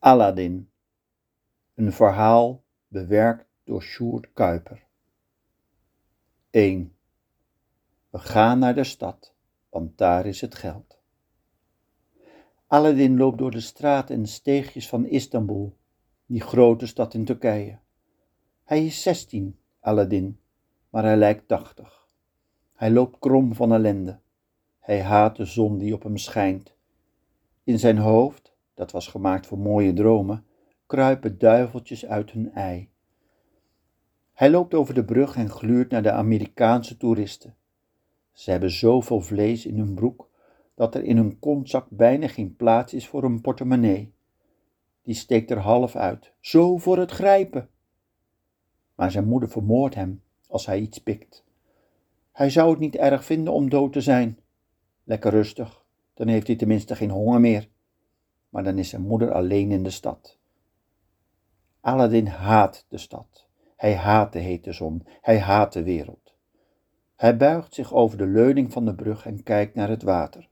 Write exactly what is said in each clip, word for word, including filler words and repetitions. Aladdin, een verhaal bewerkt door Sjoerd Kuiper. één. We gaan naar de stad, want daar is het geld. Aladdin loopt door de straten en steegjes van Istanbul, die grote stad in Turkije. Hij is zestien, Aladdin, maar hij lijkt tachtig. Hij loopt krom van ellende. Hij haat de zon die op hem schijnt. In zijn hoofd, dat was gemaakt voor mooie dromen, kruipen duiveltjes uit hun ei. Hij loopt over de brug en gluurt naar de Amerikaanse toeristen. Ze hebben zoveel vlees in hun broek, dat er in hun kontzak bijna geen plaats is voor een portemonnee. Die steekt er half uit, zo voor het grijpen. Maar zijn moeder vermoordt hem als hij iets pikt. Hij zou het niet erg vinden om dood te zijn. Lekker rustig, dan heeft hij tenminste geen honger meer. Maar dan is zijn moeder alleen in de stad. Aladdin haat de stad. Hij haat de hete zon. Hij haat de wereld. Hij buigt zich over de leuning van de brug en kijkt naar het water.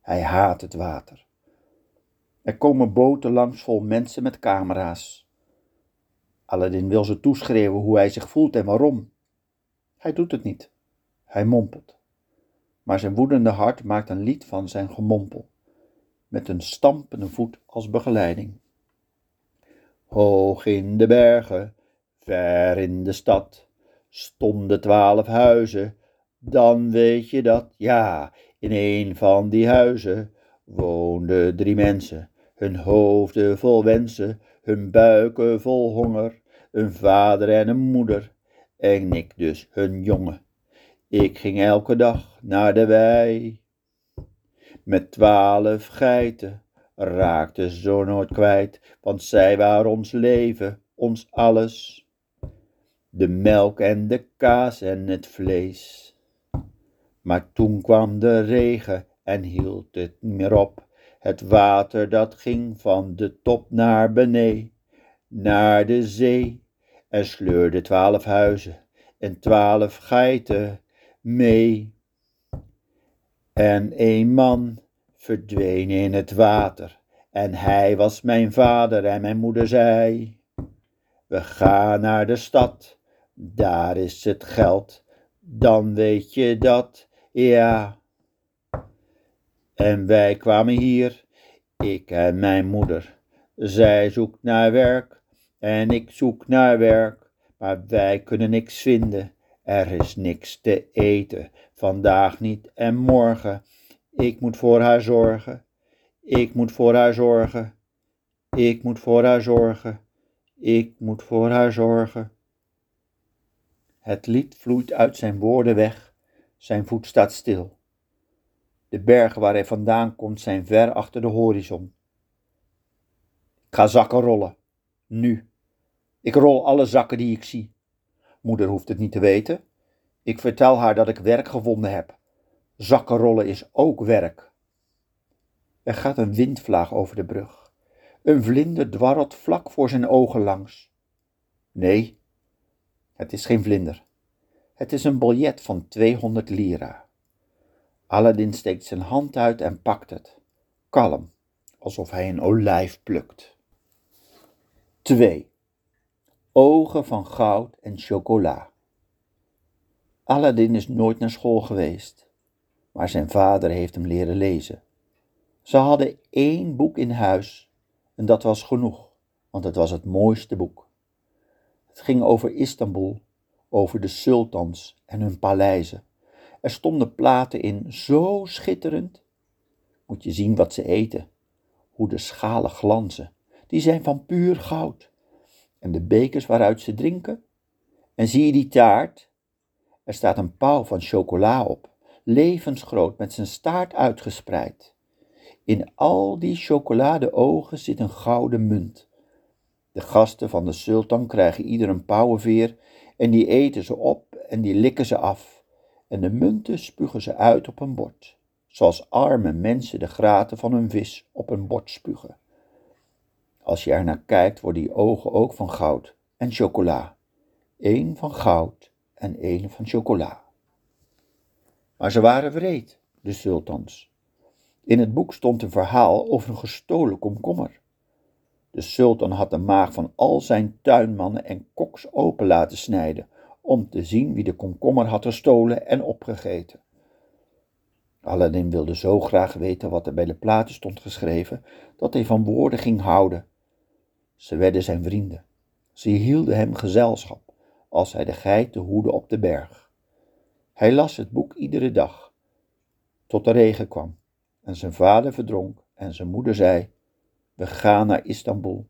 Hij haat het water. Er komen boten langs vol mensen met camera's. Aladdin wil ze toeschreeuwen hoe hij zich voelt en waarom. Hij doet het niet. Hij mompelt. Maar zijn woedende hart maakt een lied van zijn gemompel, met een stampende voet als begeleiding. Hoog in de bergen, ver in de stad, stonden twaalf huizen, dan weet je dat, ja, in een van die huizen woonden drie mensen, hun hoofden vol wensen, hun buiken vol honger, een vader en een moeder, en ik dus hun jongen. Ik ging elke dag naar de wei, met twaalf geiten, raakten ze nooit kwijt, want zij waren ons leven, ons alles. De melk en de kaas en het vlees. Maar toen kwam de regen en hield het niet meer op. Het water dat ging van de top naar beneden, naar de zee. En sleurde twaalf huizen en twaalf geiten mee. En een man verdween in het water. En hij was mijn vader en mijn moeder zei: we gaan naar de stad. Daar is het geld, dan weet je dat, ja. En wij kwamen hier, ik en mijn moeder. Zij zoekt naar werk en ik zoek naar werk, maar wij kunnen niks vinden. Er is niks te eten, vandaag niet en morgen. Ik moet voor haar zorgen, ik moet voor haar zorgen, ik moet voor haar zorgen, ik moet voor haar zorgen. Het lied vloeit uit zijn woorden weg, zijn voet staat stil. De bergen waar hij vandaan komt zijn ver achter de horizon. Ik ga zakken rollen, nu. Ik rol alle zakken die ik zie. Moeder hoeft het niet te weten. Ik vertel haar dat ik werk gevonden heb. Zakken rollen is ook werk. Er gaat een windvlaag over de brug. Een vlinder dwarrelt vlak voor zijn ogen langs. Nee. Het is geen vlinder. Het is een biljet van tweehonderd lira. Aladdin steekt zijn hand uit en pakt het. Kalm, alsof hij een olijf plukt. twee. Ogen van goud en chocola. Aladdin is nooit naar school geweest, maar zijn vader heeft hem leren lezen. Ze hadden één boek in huis en dat was genoeg, want het was het mooiste boek. Het ging over Istanbul, over de sultans en hun paleizen. Er stonden platen in, zo schitterend. Moet je zien wat ze eten, hoe de schalen glanzen. Die zijn van puur goud. En de bekers waaruit ze drinken. En zie je die taart? Er staat een pauw van chocola op, levensgroot met zijn staart uitgespreid. In al die chocoladeogen zit een gouden munt. De gasten van de sultan krijgen ieder een pauwenveer en die eten ze op en die likken ze af. En de munten spugen ze uit op een bord, zoals arme mensen de graten van hun vis op een bord spugen. Als je er naar kijkt worden die ogen ook van goud en chocola. Eén van goud en één van chocola. Maar ze waren wreed, de sultans. In het boek stond een verhaal over een gestolen komkommer. De sultan had de maag van al zijn tuinmannen en koks open laten snijden, om te zien wie de komkommer had gestolen en opgegeten. Aladdin wilde zo graag weten wat er bij de platen stond geschreven, dat hij van woorden ging houden. Ze werden zijn vrienden. Ze hielden hem gezelschap, als hij de geit te hoeden op de berg. Hij las het boek iedere dag, tot de regen kwam, en zijn vader verdronk en zijn moeder zei: "We gaan naar Istanbul."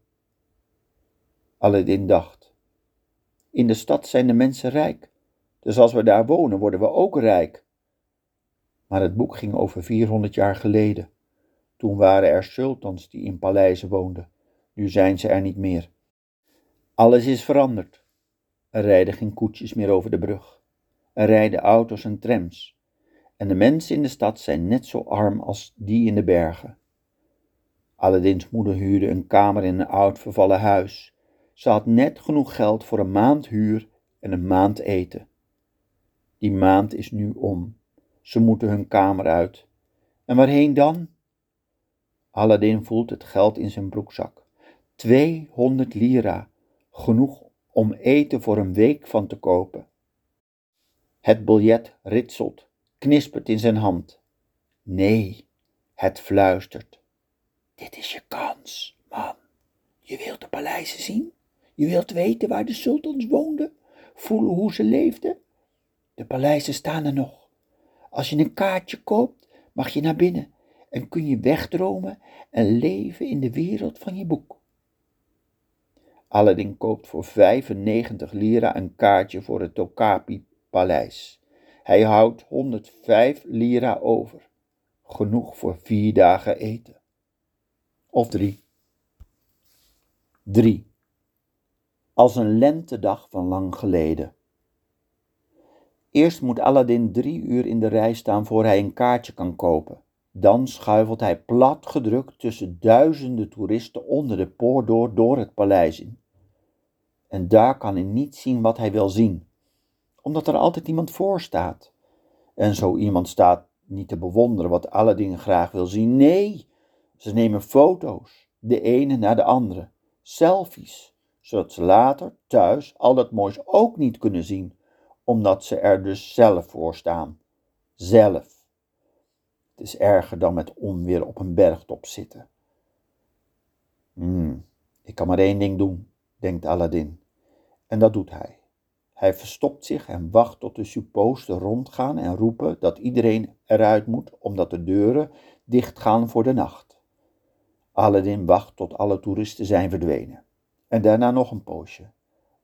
Aladdin dacht: in de stad zijn de mensen rijk, dus als we daar wonen worden we ook rijk. Maar het boek ging over vierhonderd jaar geleden. Toen waren er sultans die in paleizen woonden. Nu zijn ze er niet meer. Alles is veranderd. Er rijden geen koetsjes meer over de brug. Er rijden auto's en trams. En de mensen in de stad zijn net zo arm als die in de bergen. Aladdins moeder huurde een kamer in een oud vervallen huis. Ze had net genoeg geld voor een maand huur en een maand eten. Die maand is nu om. Ze moeten hun kamer uit. En waarheen dan? Aladdin voelt het geld in zijn broekzak. tweehonderd lira, genoeg om eten voor een week van te kopen. Het biljet ritselt, knispert in zijn hand. Nee, het fluistert. Dit is je kans, man. Je wilt de paleizen zien? Je wilt weten waar de sultans woonden? Voelen hoe ze leefden? De paleizen staan er nog. Als je een kaartje koopt, mag je naar binnen en kun je wegdromen en leven in de wereld van je boek. Aladdin koopt voor vijfennegentig lira een kaartje voor het Topkapi-paleis. Hij houdt honderdvijf lira over, genoeg voor vier dagen eten. Of drie. Drie. Als een lentedag van lang geleden. Eerst moet Aladdin drie uur in de rij staan voor hij een kaartje kan kopen. Dan schuifelt hij platgedrukt tussen duizenden toeristen onder de poort door door het paleis in. En daar kan hij niet zien wat hij wil zien, omdat er altijd iemand voor staat. En zo iemand staat niet te bewonderen wat Aladdin graag wil zien. Nee, ze nemen foto's, de ene na de andere, selfies, zodat ze later thuis al dat moois ook niet kunnen zien, omdat ze er dus zelf voor staan. Zelf. Het is erger dan met onweer op een bergtop zitten. Hmm, ik kan maar één ding doen, denkt Aladdin. En dat doet hij. Hij verstopt zich en wacht tot de suppoosten rondgaan en roepen dat iedereen eruit moet, omdat de deuren dichtgaan voor de nacht. Aladdin wacht tot alle toeristen zijn verdwenen. En daarna nog een poosje.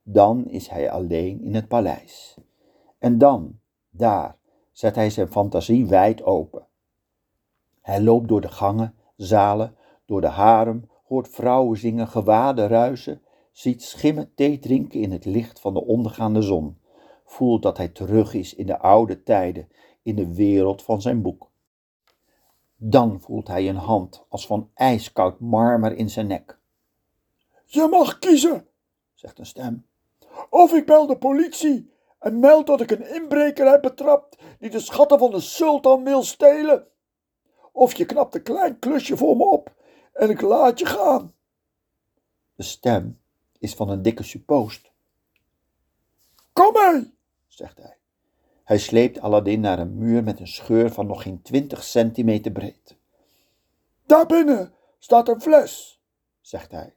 Dan is hij alleen in het paleis. En dan, daar, zet hij zijn fantasie wijd open. Hij loopt door de gangen, zalen, door de harem, hoort vrouwen zingen, gewaden ruisen, ziet schimmen thee drinken in het licht van de ondergaande zon, voelt dat hij terug is in de oude tijden, in de wereld van zijn boek. Dan voelt hij een hand als van ijskoud marmer in zijn nek. "Je mag kiezen," zegt een stem. "Of ik bel de politie en meld dat ik een inbreker heb betrapt die de schatten van de sultan wil stelen. Of je knapt een klein klusje voor me op en ik laat je gaan." De stem is van een dikke suppoost. "Kom mee," zegt hij. Hij sleept Aladdin naar een muur met een scheur van nog geen twintig centimeter breed. "Daarbinnen staat een fles," zegt hij.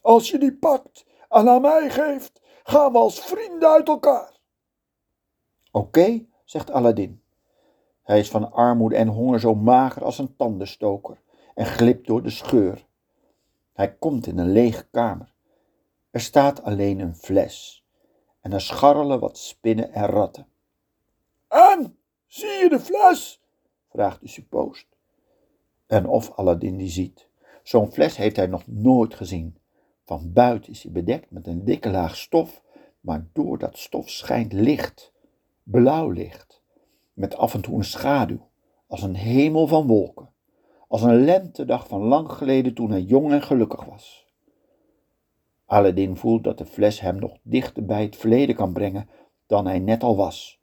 "Als je die pakt en aan mij geeft, gaan we als vrienden uit elkaar." "Oké," okay, zegt Aladdin. Hij is van armoede en honger zo mager als een tandenstoker en glipt door de scheur. Hij komt in een lege kamer. Er staat alleen een fles en er scharrelen wat spinnen en ratten. "En, zie je de fles?" vraagt de suppoost. En of Aladdin die ziet. Zo'n fles heeft hij nog nooit gezien. Van buiten is hij bedekt met een dikke laag stof, maar door dat stof schijnt licht, blauw licht, met af en toe een schaduw, als een hemel van wolken, als een lentedag van lang geleden toen hij jong en gelukkig was. Aladdin voelt dat de fles hem nog dichter bij het verleden kan brengen dan hij net al was.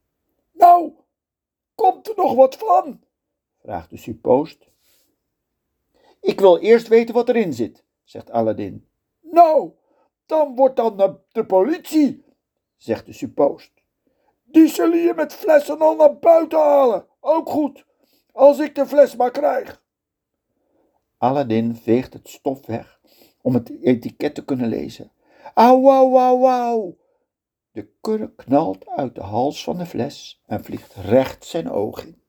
"Nou, komt er nog wat van?" vraagt de suppoost. "Ik wil eerst weten wat erin zit," zegt Aladdin. Nou, dan wordt dan de politie, zegt de suppoost. Die zullen je met flessen al naar buiten halen. Ook goed, als ik de fles maar krijg. Aladdin veegt het stof weg om het etiket te kunnen lezen. Auw, auw, auw, auw. De kurk knalt uit de hals van de fles en vliegt recht zijn oog in.